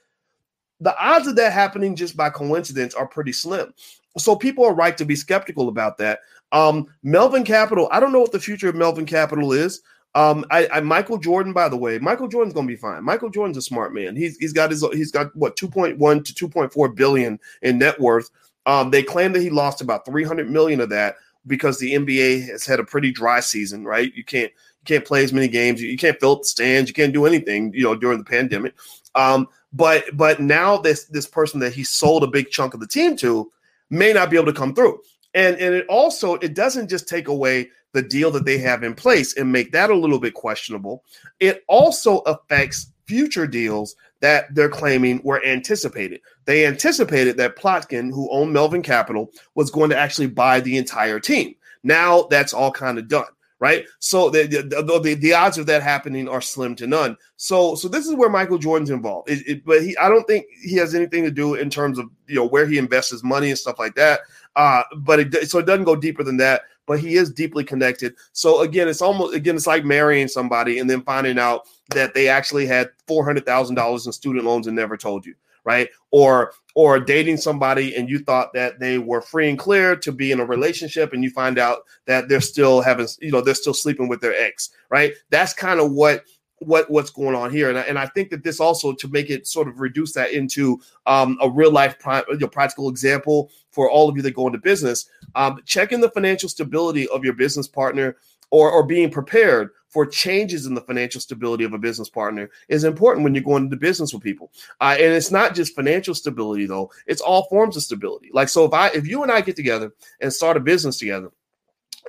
The odds of that happening just by coincidence are pretty slim. So people are right to be skeptical about that. Um, Melvin Capital, I don't know what the future of Melvin Capital is. Um, I, I Michael Jordan, by the way, Michael Jordan's gonna be fine. Michael Jordan's a smart man. He's he's got his he's got what two point one to two point four billion in net worth. Um, they claim that he lost about three hundred million of that because the N B A has had a pretty dry season, right? You can't you can't play as many games, you, you can't fill up the stands, you can't do anything, you know, during the pandemic. Um, but but now this this person that he sold a big chunk of the team to may not be able to come through. And and it also, it doesn't just take away the deal that they have in place and make that a little bit questionable. It also affects future deals that they're claiming were anticipated. They anticipated that Plotkin, who owned Melvin Capital, was going to actually buy the entire team. Now that's all kind of done, right? So the the, the, the odds of that happening are slim to none. So so this is where Michael Jordan's involved. It, it, but he, I don't think he has anything to do in terms of, you know, where he invests his money and stuff like that. Uh, but it, so it doesn't go deeper than that. But he is deeply connected. So again, it's almost again, it's like marrying somebody and then finding out that they actually had four hundred thousand dollars in student loans and never told you, right? Or or dating somebody and you thought that they were free and clear to be in a relationship, and you find out that they're still having, you know, they're still sleeping with their ex, right? That's kind of what what what's going on here. And I, and I think that this also, to make it sort of reduce that into um, a real life pri- practical example for all of you that go into business, um, checking the financial stability of your business partner or, or being prepared for changes in the financial stability of a business partner is important when you're going into business with people. Uh, and it's not just financial stability though. It's all forms of stability. Like, so if I, if you and I get together and start a business together,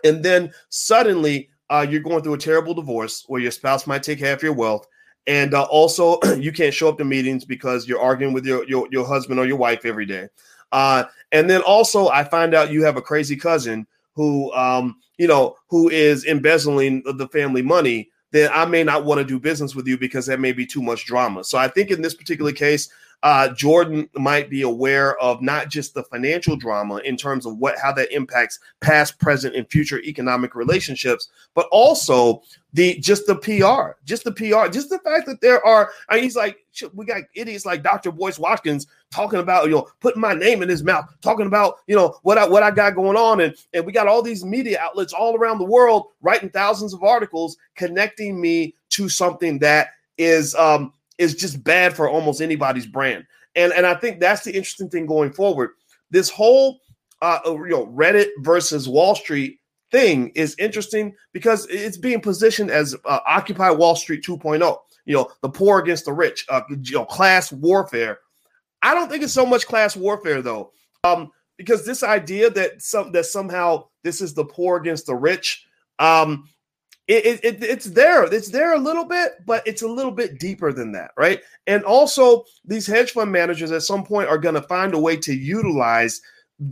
and then suddenly Uh, you're going through a terrible divorce where your spouse might take half your wealth. And uh, also you can't show up to meetings because you're arguing with your, your, your husband or your wife every day. Uh, and then also I find out you have a crazy cousin who, um, you know, who is embezzling the family money. Then I may not want to do business with you because that may be too much drama. So I think in this particular case, Uh, Jordan might be aware of not just the financial drama in terms of what how that impacts past, present, and future economic relationships, but also the just the P R, just the P R, just the fact that there are. I mean, he's like, we got idiots like Doctor Boyce Watkins talking about, you know, putting my name in his mouth, talking about, you know, what I what I got going on, and and we got all these media outlets all around the world writing thousands of articles connecting me to something that is um. is just bad for almost anybody's brand. And, and I think that's the interesting thing going forward. This whole uh, you know, Reddit versus Wall Street thing is interesting because it's being positioned as uh, Occupy Wall Street two point oh, you know, the poor against the rich, uh, you know, class warfare. I don't think it's so much class warfare though, um, because this idea that some that somehow this is the poor against the rich, um, It, it, it, it's there. It's there a little bit, but it's a little bit deeper than that, right? And also, these hedge fund managers at some point are going to find a way to utilize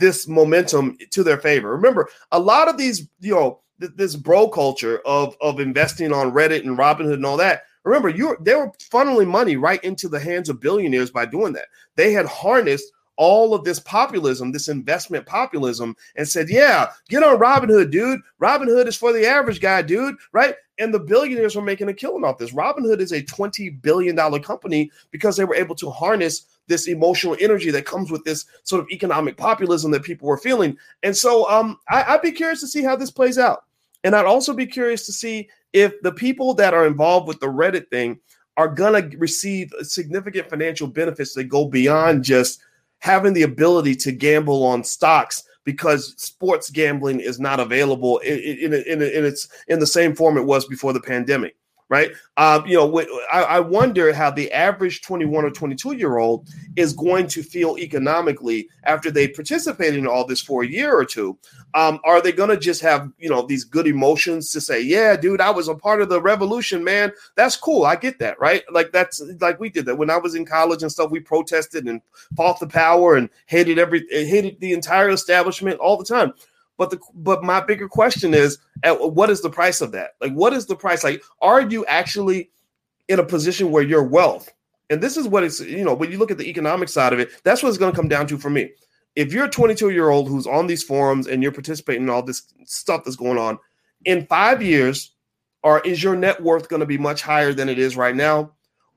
this momentum to their favor. Remember, a lot of these, you know, th- this bro culture of, of investing on Reddit and Robinhood and all that. Remember, you they were funneling money right into the hands of billionaires by doing that. They had harnessed all of this populism, this investment populism, and said, yeah, get on Robinhood, dude. Robinhood is for the average guy, dude, right? And the billionaires were making a killing off this. Robinhood is a twenty billion dollars company because they were able to harness this emotional energy that comes with this sort of economic populism that people were feeling. And so um, I, I'd be curious to see how this plays out. And I'd also be curious to see if the people that are involved with the Reddit thing are going to receive significant financial benefits that go beyond just having the ability to gamble on stocks because sports gambling is not available in, in, in, in its in the same form it was before the pandemic, right? Um, you know, I, I wonder how the average twenty-one or twenty-two year old is going to feel economically after they participated in all this for a year or two. Um, are they going to just have, you know, these good emotions to say, yeah, dude, I was a part of the revolution, man. That's cool. I get that. Right. Like that's like we did that when I was in college and stuff. We protested and fought the power and hated every hated the entire establishment all the time. But the but my bigger question is, what is the price of that? Like, what is the price? Like, are you actually in a position where your wealth? And this is what it's, you know, when you look at the economic side of it, that's what it's going to come down to for me. If you're a twenty-two year old who's on these forums and you're participating in all this stuff that's going on in five years, or is your net worth going to be much higher than it is right now?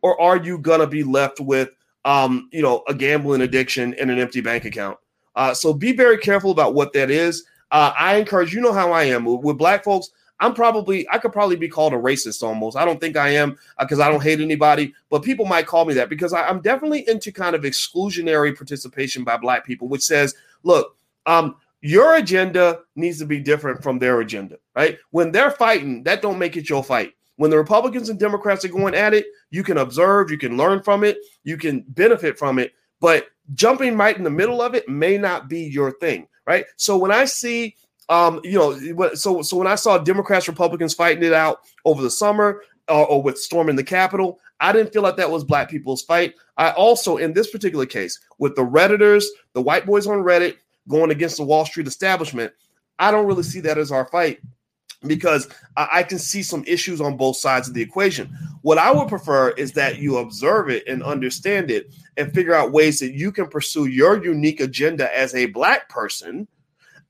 Or are you going to be left with, um, you know, a gambling addiction and an empty bank account? Uh, so be very careful about what that is. Uh, I encourage, you know how I am with, with black folks. I'm probably, I could probably be called a racist almost. I don't think I am because uh, I don't hate anybody, but people might call me that because I, I'm definitely into kind of exclusionary participation by black people, which says, look, um, your agenda needs to be different from their agenda, right? When they're fighting, that don't make it your fight. When the Republicans and Democrats are going at it, you can observe, you can learn from it, you can benefit from it, but jumping right in the middle of it may not be your thing, right? So when I see, um, you know, so so when I saw Democrats, Republicans fighting it out over the summer or, or with storming the Capitol, I didn't feel like that was black people's fight. I also, in this particular case, with the Redditors, the white boys on Reddit going against the Wall Street establishment, I don't really see that as our fight, because I can see some issues on both sides of the equation. What I would prefer is that you observe it and understand it and figure out ways that you can pursue your unique agenda as a black person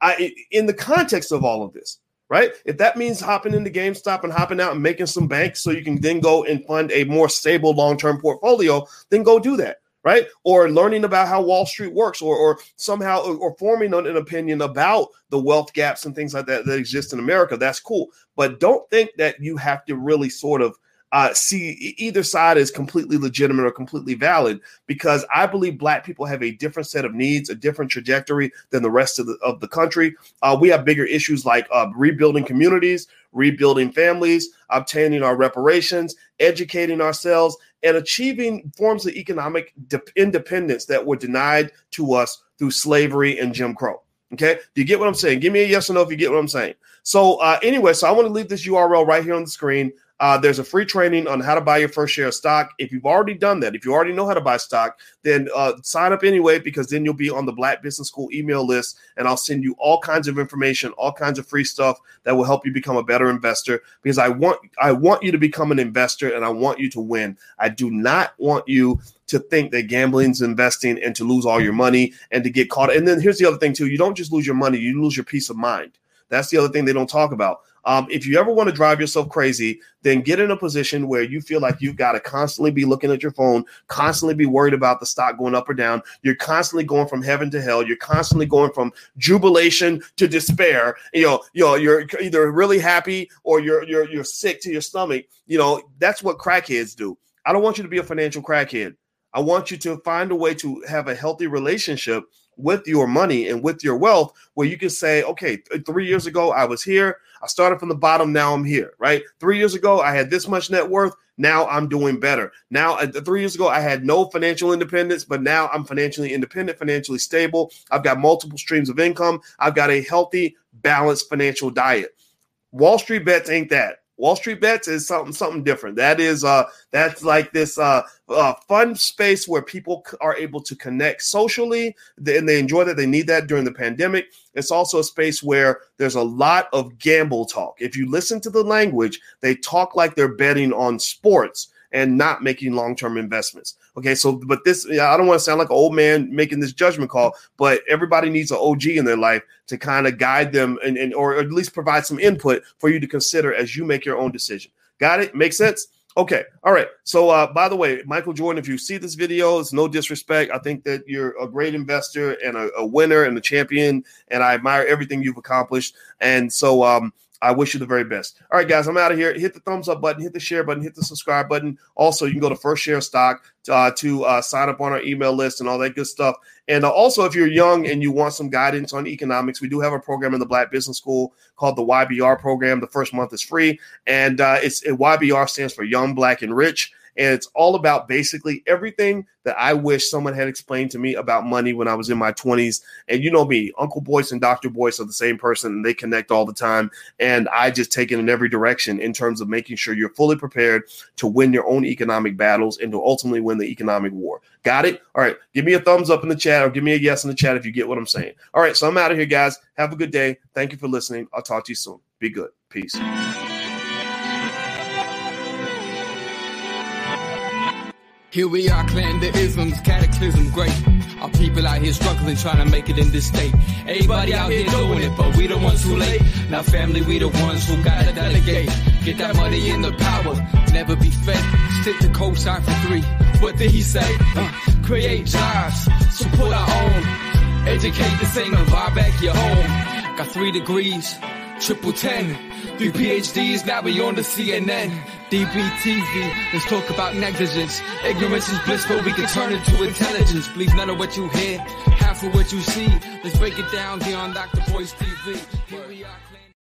I, in the context of all of this, right? If that means hopping into GameStop and hopping out and making some bank so you can then go and fund a more stable long-term portfolio, then go do that, right? Or learning about how Wall Street works, or or somehow or, or forming an opinion about the wealth gaps and things like that that exist in America. That's cool. But don't think that you have to really sort of uh, see either side as completely legitimate or completely valid, because I believe black people have a different set of needs, a different trajectory than the rest of the, of the country. Uh, we have bigger issues like uh, rebuilding communities, rebuilding families, obtaining our reparations, educating ourselves, and achieving forms of economic de- independence that were denied to us through slavery and Jim Crow. Okay, do you get what I'm saying? Give me a yes or no if you get what I'm saying. So uh, anyway, so I want to leave this U R L right here on the screen. Uh, there's a free training on how to buy your first share of stock. If you've already done that, if you already know how to buy stock, then uh, sign up anyway, because then you'll be on the Black Business School email list, and I'll send you all kinds of information, all kinds of free stuff that will help you become a better investor, because I want I want you to become an investor, and I want you to win. I do not want you to think that gambling's investing and to lose all your money and to get caught. And then here's the other thing, too. You don't just lose your money. You lose your peace of mind. That's the other thing they don't talk about. Um, if you ever want to drive yourself crazy, then get in a position where you feel like you've got to constantly be looking at your phone, constantly be worried about the stock going up or down. You're constantly going from heaven to hell. You're constantly going from jubilation to despair. You know, you know, you're either really happy or you're you're you're sick to your stomach. You know, that's what crackheads do. I don't want you to be a financial crackhead. I want you to find a way to have a healthy relationship with your money and with your wealth, where you can say, okay, th- three years ago, I was here. I started from the bottom. Now I'm here, right? Three years ago, I had this much net worth. Now I'm doing better. Now, uh, three years ago, I had no financial independence, but now I'm financially independent, financially stable. I've got multiple streams of income. I've got a healthy, balanced financial diet. Wall Street Bets ain't that. Wall Street Bets is something something different. That is uh that's like this uh, uh fun space where people are able to connect socially, and they enjoy that. They need that during the pandemic. It's also a space where there's a lot of gamble talk. If you listen to the language, they talk like they're betting on sports and not making long-term investments. Okay, so but this, I don't want to sound like an old man making this judgment call, but everybody needs an O G in their life to kind of guide them and, and or at least provide some input for you to consider as you make your own decision. Got it? Make sense? Okay. All right. So uh, by the way, Michael Jordan, if you see this video, it's no disrespect. I think that you're a great investor and a, a winner and a champion, and I admire everything you've accomplished. And so um, I wish you the very best. All right, guys, I'm out of here. Hit the thumbs up button, hit the share button, hit the subscribe button. Also, you can go to First Share Stock to, uh, to uh, sign up on our email list and all that good stuff. And uh, also, if you're young and you want some guidance on economics, we do have a program in the Black Business School called the Y B R program. The first month is free. And uh, it's it, Y B R stands for Young, Black, and Rich. And it's all about basically everything that I wish someone had explained to me about money when I was in my twenties. And you know me, Uncle Boyce and Doctor Boyce are the same person, and they connect all the time. And I just take it in every direction in terms of making sure you're fully prepared to win your own economic battles and to ultimately win the economic war. Got it? All right. Give me a thumbs up in the chat, or give me a yes in the chat if you get what I'm saying. All right. So I'm out of here, guys. Have a good day. Thank you for listening. I'll talk to you soon. Be good. Peace. Here we are, clan the isms, cataclysm, great. Our people out here struggling, trying to make it in this state. Everybody out here doing it, but we the ones who late. Now family, we the ones who gotta delegate. Get that money in the power, never be fake. Stick to cosign for three. What did he say? Uh, create jobs, support our own. Educate the same and buy back your home. Got three degrees, triple ten, three PhDs, now we on the C N N. D B T V, let's talk about negligence. Ignorance is bliss, but we can turn it to intelligence. Believe none of what you hear, half of what you see. Let's break it down here on Doctor Boyce T V. Here we are.